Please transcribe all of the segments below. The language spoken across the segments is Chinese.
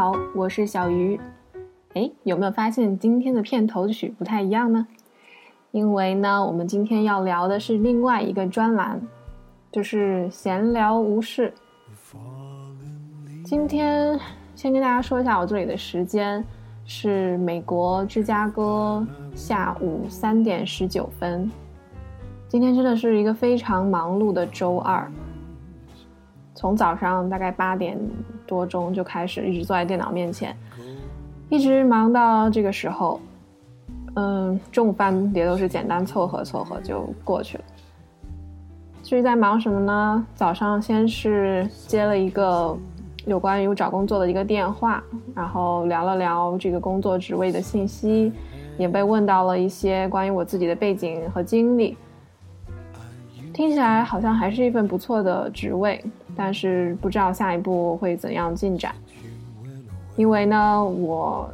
好，我是小鱼。有没有发现今天的片头曲不太一样呢？因为呢，我们今天要聊的是另外一个专栏，就是闲聊无事。今天先跟大家说一下我这里的时间，是美国芝加哥下午3点19分。今天真的是一个非常忙碌的周二，从早上大概8点多钟就开始一直坐在电脑面前，一直忙到这个时候。中午饭也都是简单凑合凑合就过去了。至于在忙什么呢？早上先是接了一个有关于找工作的一个电话，然后聊了聊这个工作职位的信息，也被问到了一些关于我自己的背景和经历。听起来好像还是一份不错的职位，但是不知道下一步会怎样进展。因为呢，我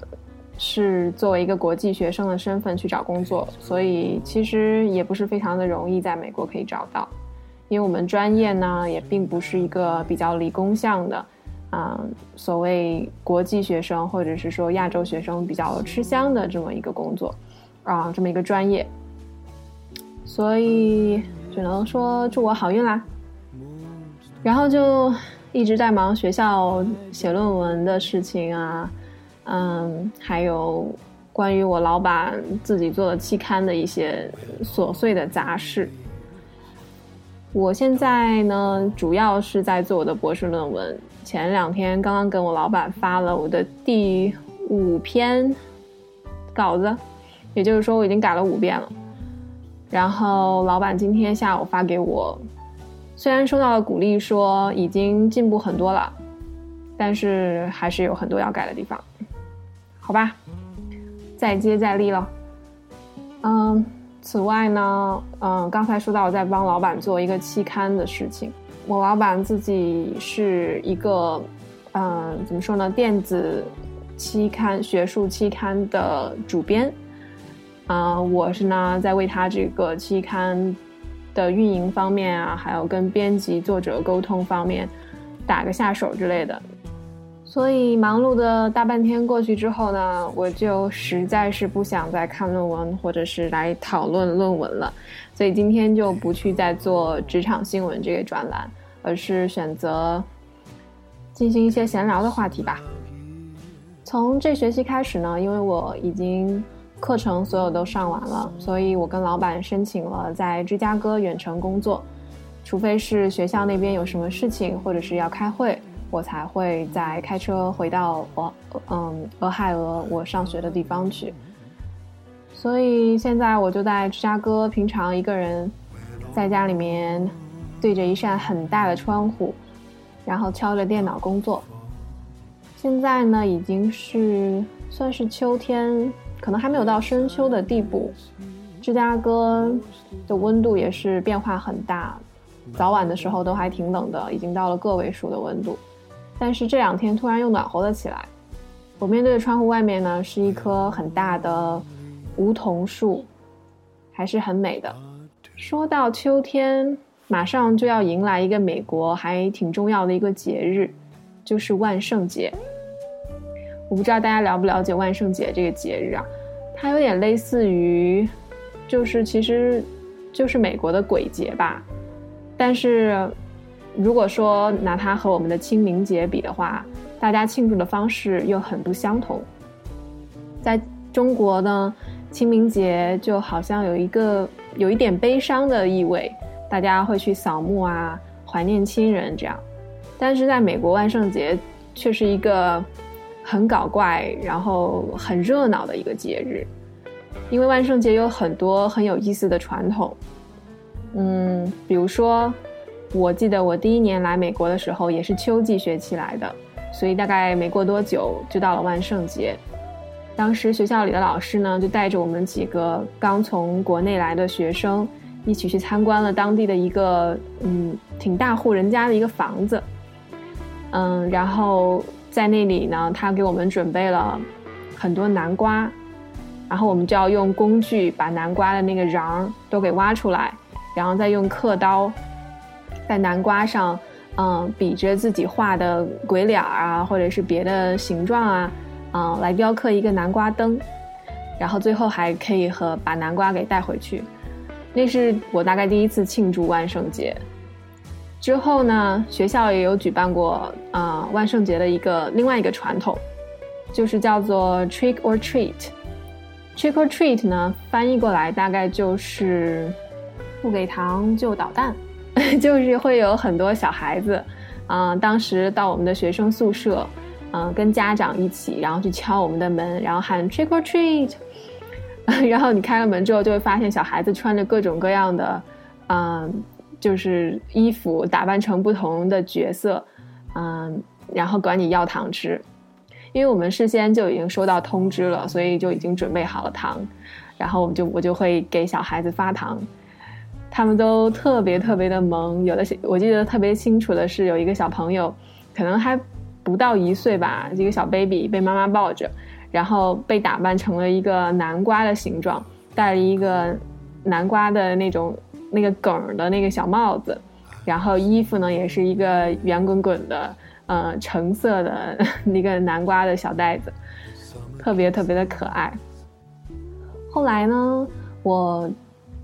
是作为一个国际学生的身份去找工作，所以其实也不是非常的容易在美国可以找到。因为我们专业呢也并不是一个比较理工向的，所谓国际学生或者是说亚洲学生比较吃香的这么一个工作，这么一个专业。所以只能说祝我好运啦。然后就一直在忙学校写论文的事情啊，还有关于我老板自己做的期刊的一些琐碎的杂事。我现在呢主要是在做我的博士论文，前2天刚刚跟我老板发了我的第5篇稿子，也就是说我已经改了5遍了。然后老板今天下午发给我，虽然收到了鼓励说已经进步很多了，但是还是有很多要改的地方。好吧，再接再厉了。此外呢，刚才说到我在帮老板做一个期刊的事情。我老板自己是一个怎么说呢，电子期刊学术期刊的主编。我是呢在为他这个期刊的运营方面啊，还有跟编辑作者沟通方面打个下手之类的。所以忙碌的大半天过去之后呢，我就实在是不想再看论文或者是来讨论论文了，所以今天就不去再做职场新闻这个专栏，而是选择进行一些闲聊的话题吧。从这学期开始呢，因为我已经课程所有都上完了，所以我跟老板申请了在芝加哥远程工作，除非是学校那边有什么事情或者是要开会，我才会再开车回到俄亥俄我上学的地方去。所以现在我就在芝加哥，平常一个人在家里面对着一扇很大的窗户，然后敲着电脑工作。现在呢已经是算是秋天，可能还没有到深秋的地步，芝加哥的温度也是变化很大，早晚的时候都还挺冷的，已经到了个位数的温度，但是这2天突然又暖和了起来。我面对的窗户外面呢是一棵很大的梧桐树，还是很美的。说到秋天，马上就要迎来一个美国还挺重要的一个节日，就是万圣节。我不知道大家了不了解万圣节这个节日啊，它有点类似于其实就是美国的鬼节吧。但是如果说拿它和我们的清明节比的话，大家庆祝的方式又很不相同。在中国呢，清明节就好像有一点悲伤的意味，大家会去扫墓啊，怀念亲人这样。但是在美国，万圣节却是一个很搞怪然后很热闹的一个节日。因为万圣节有很多很有意思的传统，比如说我记得我第1年来美国的时候也是秋季学期来的，所以大概没过多久就到了万圣节。当时学校里的老师呢就带着我们几个刚从国内来的学生一起去参观了当地的一个挺大户人家的一个房子，然后在那里呢他给我们准备了很多南瓜，然后我们就要用工具把南瓜的那个瓤都给挖出来，然后再用刻刀在南瓜上比着自己画的鬼脸啊，或者是别的形状啊，来雕刻一个南瓜灯，然后最后还可以把南瓜给带回去。那是我大概第一次庆祝万圣节。之后呢，学校也有举办过万圣节的另外一个传统，就是叫做 Trick or Treat。Trick or Treat 呢，翻译过来大概就是不给糖就捣蛋。就是会有很多小孩子当时到我们的学生宿舍跟家长一起，然后去敲我们的门，然后喊 Trick or Treat。 然后你开了门之后就会发现小孩子穿着各种各样的就是衣服，打扮成不同的角色，然后管你要糖吃。因为我们事先就已经收到通知了，所以就已经准备好了糖，然后我就会给小孩子发糖。他们都特别特别的萌，有的我记得特别清楚的是，有一个小朋友可能还不到1岁吧，一个小 baby 被妈妈抱着，然后被打扮成了一个南瓜的形状，戴了一个南瓜的那个梗的那个小帽子，然后衣服呢也是一个圆滚滚的橙色的那个南瓜的小袋子，特别特别的可爱。后来呢，我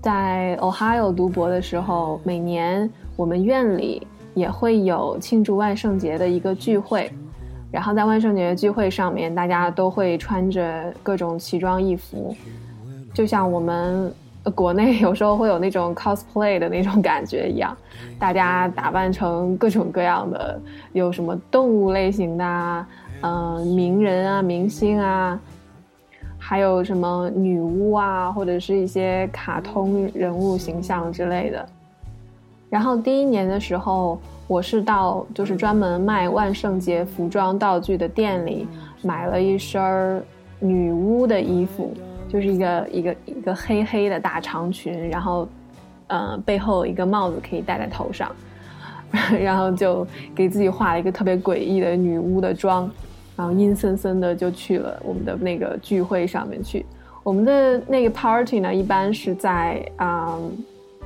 在 Ohio 读博的时候，每年我们院里也会有庆祝万圣节的一个聚会，然后在万圣节聚会上面，大家都会穿着各种奇装异服，就像我们国内有时候会有那种 cosplay 的那种感觉一样，大家打扮成各种各样的，有什么动物类型的名人啊、明星啊，还有什么女巫啊，或者是一些卡通人物形象之类的。然后第一年的时候，我是到就是专门卖万圣节服装道具的店里买了一身女巫的衣服，就是一个黑黑的大长裙，然后背后一个帽子可以戴在头上，然后就给自己画了一个特别诡异的女巫的妆，然后阴森森的就去了我们的那个聚会上面去。我们的那个 party 呢，一般是在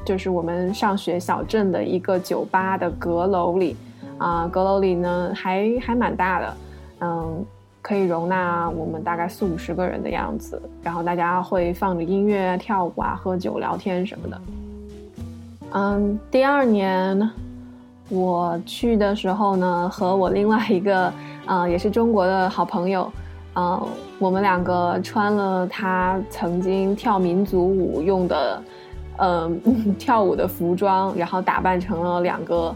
就是我们上学小镇的一个酒吧的阁楼里阁楼里呢还蛮大的，可以容纳我们大概40-50个人的样子，然后大家会放着音乐跳舞啊、喝酒聊天什么的。第二年我去的时候呢，和我另外一个也是中国的好朋友，我们两个穿了他曾经跳民族舞用的跳舞的服装，然后打扮成了两个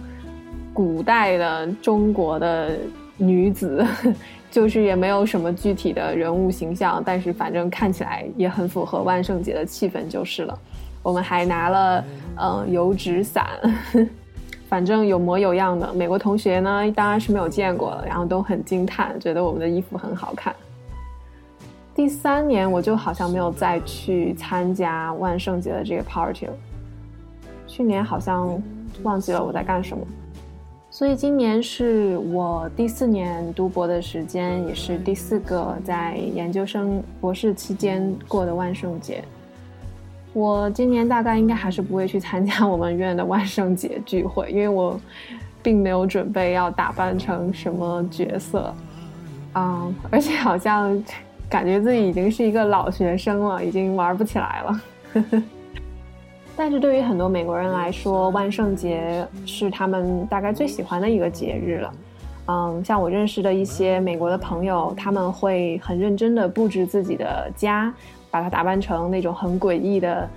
古代的中国的女子，就是也没有什么具体的人物形象，但是反正看起来也很符合万圣节的气氛就是了。我们还拿了油纸伞，反正有模有样的。美国同学呢当然是没有见过了，然后都很惊叹，觉得我们的衣服很好看。第3年我就好像没有再去参加万圣节的这个 party 了，去年好像忘记了我在干什么，所以今年是我第4年读博的时间，也是第4个在研究生博士期间过的万圣节。我今年大概应该还是不会去参加我们院的万圣节聚会，因为我并没有准备要打扮成什么角色，而且好像感觉自己已经是一个老学生了，已经玩不起来了。但是对于很多美国人来说，万圣节是他们大概最喜欢的一个节日了。像我认识的一些美国的朋友，他们会很认真地布置自己的家，把它打扮成那种很诡异的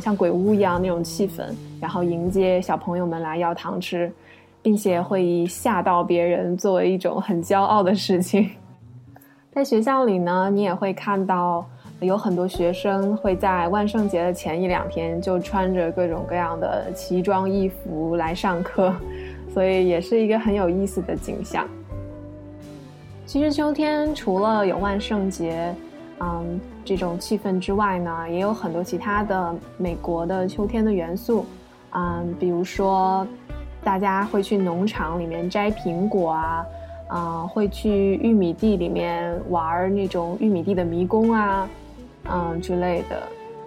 像鬼屋一样那种气氛，然后迎接小朋友们来要糖吃，并且会以吓到别人作为一种很骄傲的事情。在学校里呢，你也会看到有很多学生会在万圣节的前1-2天就穿着各种各样的奇装异服来上课，所以也是一个很有意思的景象。其实秋天除了有万圣节这种气氛之外呢，也有很多其他的美国的秋天的元素。比如说大家会去农场里面摘苹果啊，会去玉米地里面玩那种玉米地的迷宫啊，之类的。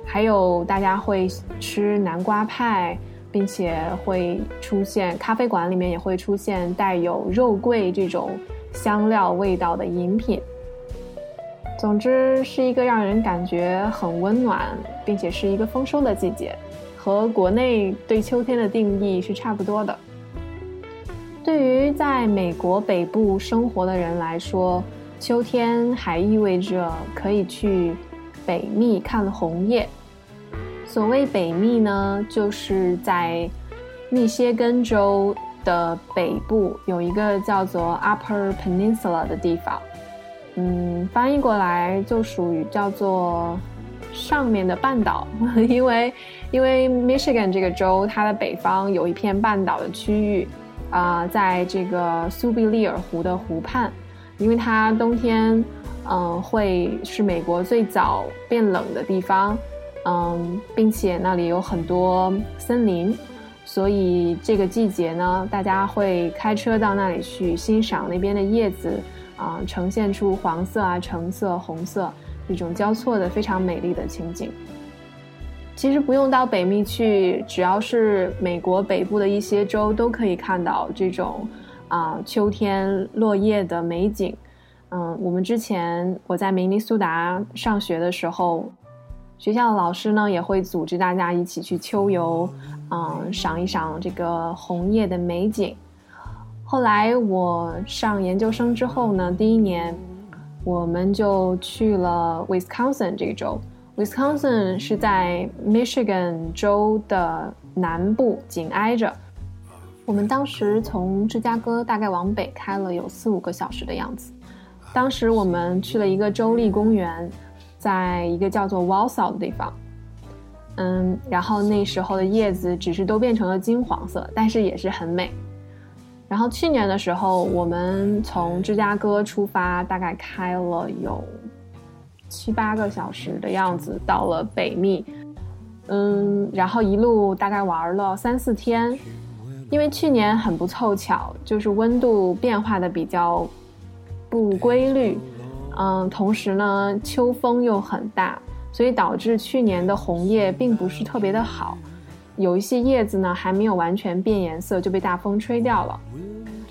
还有大家会吃南瓜派，并且会出现咖啡馆里面也会出现带有肉桂这种香料味道的饮品。总之是一个让人感觉很温暖，并且是一个丰收的季节，和国内对秋天的定义是差不多的。对于在美国北部生活的人来说，秋天还意味着可以去北密看红叶。所谓北密呢，就是在密歇根州的北部有一个叫做 Upper Peninsula 的地方，翻译过来就属于叫做上面的半岛，因为 Michigan 这个州它的北方有一片半岛的区域，在这个苏必利尔湖的湖畔，因为它冬天会是美国最早变冷的地方，并且那里有很多森林，所以这个季节呢，大家会开车到那里去欣赏那边的叶子，呈现出黄色橙色红色一种交错的非常美丽的情景。其实不用到北密去，只要是美国北部的一些州都可以看到这种秋天落叶的美景。我们之前我在明尼苏达上学的时候，学校的老师呢也会组织大家一起去秋游，赏一赏这个红叶的美景。后来我上研究生之后呢，第一年我们就去了 Wisconsin 这个州。Wisconsin 是在 Michigan 州的南部紧挨着，我们当时从芝加哥大概往北开了有4-5个小时的样子。当时我们去了一个州立公园，在一个叫做 Wausau 的地方，然后那时候的叶子只是都变成了金黄色，但是也是很美。然后去年的时候我们从芝加哥出发，大概开了有7-8个小时的样子到了北密，然后一路大概玩了3-4天。因为去年很不凑巧，就是温度变化的比较不规律，同时呢秋风又很大，所以导致去年的红叶并不是特别的好，有一些叶子呢还没有完全变颜色就被大风吹掉了。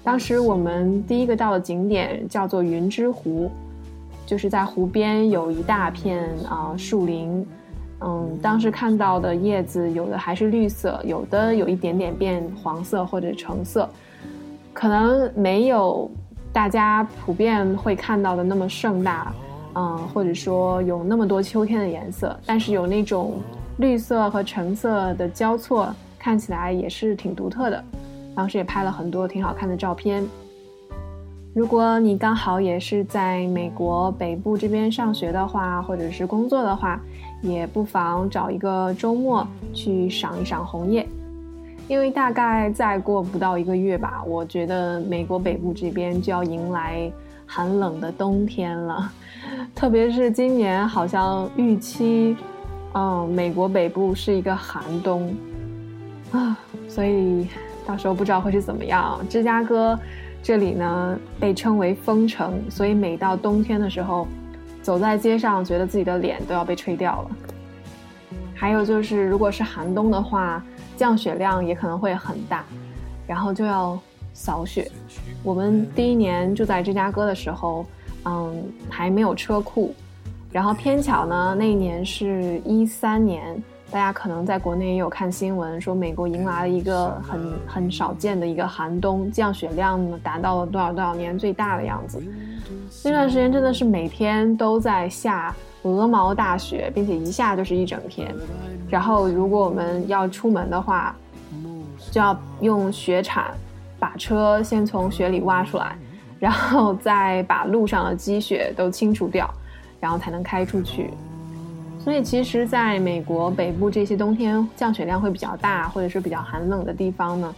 当时我们第一个到的景点叫做云之湖，就是在湖边有一大片树林，当时看到的叶子有的还是绿色，有的有一点点变黄色或者橙色，可能没有大家普遍会看到的那么盛大，或者说有那么多秋天的颜色，但是有那种绿色和橙色的交错，看起来也是挺独特的。当时也拍了很多挺好看的照片。如果你刚好也是在美国北部这边上学的话，或者是工作的话，也不妨找一个周末去赏一赏红叶。因为大概再过不到1个月吧，我觉得美国北部这边就要迎来寒冷的冬天了，特别是今年好像预期美国北部是一个寒冬所以到时候不知道会是怎么样。芝加哥这里呢被称为风城，所以每到冬天的时候走在街上觉得自己的脸都要被吹掉了。还有就是如果是寒冬的话，降雪量也可能会很大，然后就要扫雪。我们第一年住在芝加哥的时候还没有车库，然后偏巧呢那一年是13年，大家可能在国内也有看新闻说美国迎来了一个很少见的一个寒冬，降雪量达到了多少年最大的样子。那段时间真的是每天都在下鹅毛大雪，并且一下就是一整天，然后如果我们要出门的话就要用雪铲把车先从雪里挖出来，然后再把路上的积雪都清除掉，然后才能开出去。所以其实在美国北部这些冬天降雪量会比较大或者是比较寒冷的地方呢，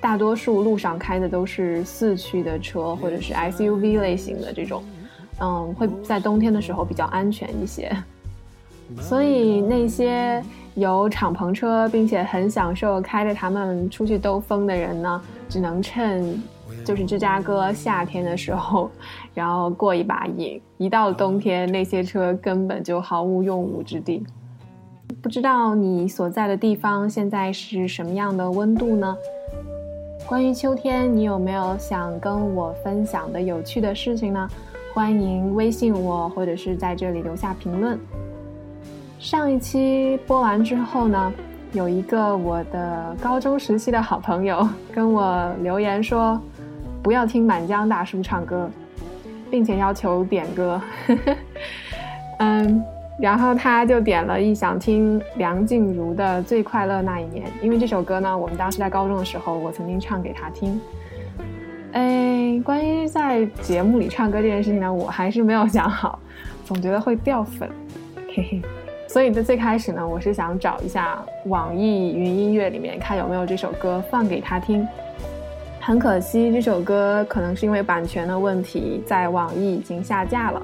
大多数路上开的都是4驱的车或者是 SUV 类型的这种，会在冬天的时候比较安全一些。所以那些有敞篷车并且很享受开着他们出去兜风的人呢，只能趁就是芝加哥夏天的时候然后过一把瘾。一到冬天那些车根本就毫无用武之地。不不知道你所在的地方现在是什么样的温度呢？关于秋天，你有没有想跟我分享的有趣的事情呢？欢迎微信我，或者是在这里留下评论。上一期播完之后呢，有一个我的高中时期的好朋友跟我留言说，不要听满江大叔唱歌，并且要求点歌。然后他就点了想听梁静茹的《最快乐那一年》，因为这首歌呢，我们当时在高中的时候，我曾经唱给他听。关于在节目里唱歌这件事情呢，我还是没有想好，总觉得会掉粉，嘿嘿。所以在最开始呢，我是想找一下网易云音乐里面看有没有这首歌放给他听。很可惜，这首歌可能是因为版权的问题，在网易已经下架了，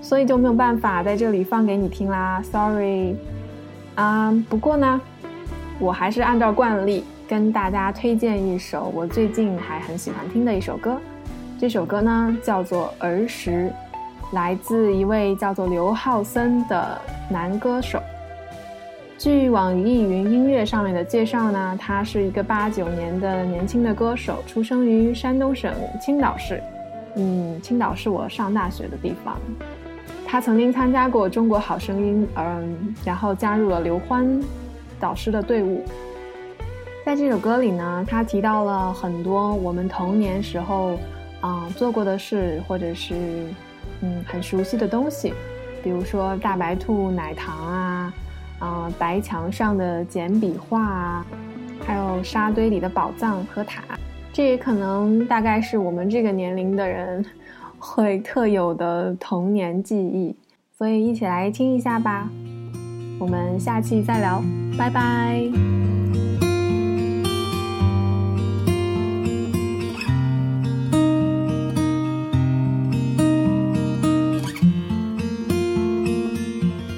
所以就没有办法在这里放给你听啦 ，sorry。不过呢，我还是按照惯例跟大家推荐一首我最近还很喜欢听的一首歌。这首歌呢叫做《儿时》，来自一位叫做刘浩森的男歌手。据网易云音乐上面的介绍呢，他是一个89年的年轻的歌手，出生于山东省青岛市。青岛是我上大学的地方。他曾经参加过《中国好声音》，然后加入了刘欢导师的队伍。在这首歌里呢，他提到了很多我们童年时候做过的事，或者是很熟悉的东西，比如说大白兔奶糖白墙上的简笔画还有沙堆里的宝藏和塔。这也可能大概是我们这个年龄的人会特有的童年记忆，所以一起来听一下吧。我们下期再聊，拜拜。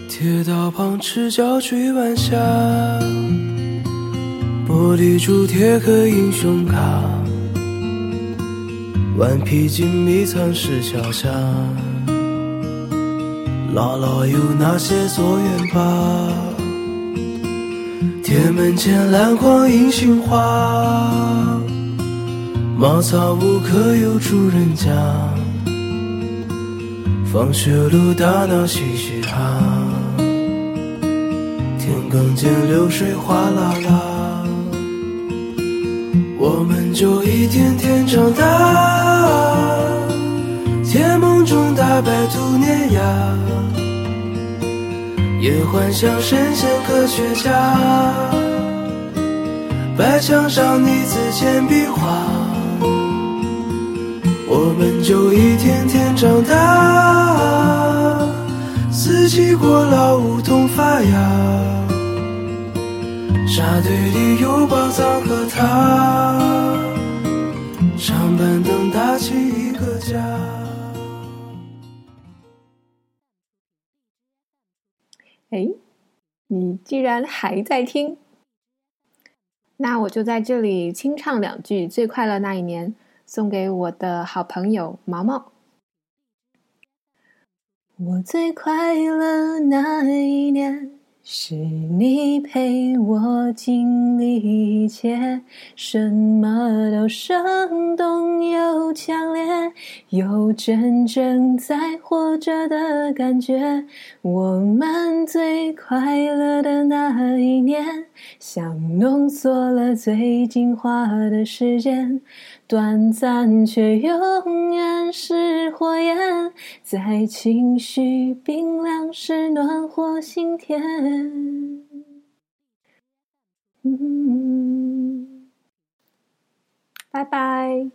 铁道旁赤脚追晚霞，玻璃珠贴个英雄卡，顽皮筋迷藏石桥下，姥姥有那些作业本。铁门前篮筐银杏花，茅草屋可有住人家，放学路打闹嘻嘻哈哈，田埂间流水哗啦啦，我们就一天天长大。甜梦中大白兔碾压，也幻想神仙科学家，白墙上泥字简笔画，我们就一天天长大。四季过老梧桐发芽，沙堆里有宝藏和塔，长板凳搭起一个家。你居然还在听，那我就在这里清唱两句《最快乐那一年》，送给我的好朋友毛毛。我最快乐那一年，是你陪我经历一切，什么都生动又强烈，有真正在活着的感觉。我们最快乐的那一年，像浓缩了最精华的时间，短暂却永远是火焰，在情绪冰凉时暖和心田。拜拜。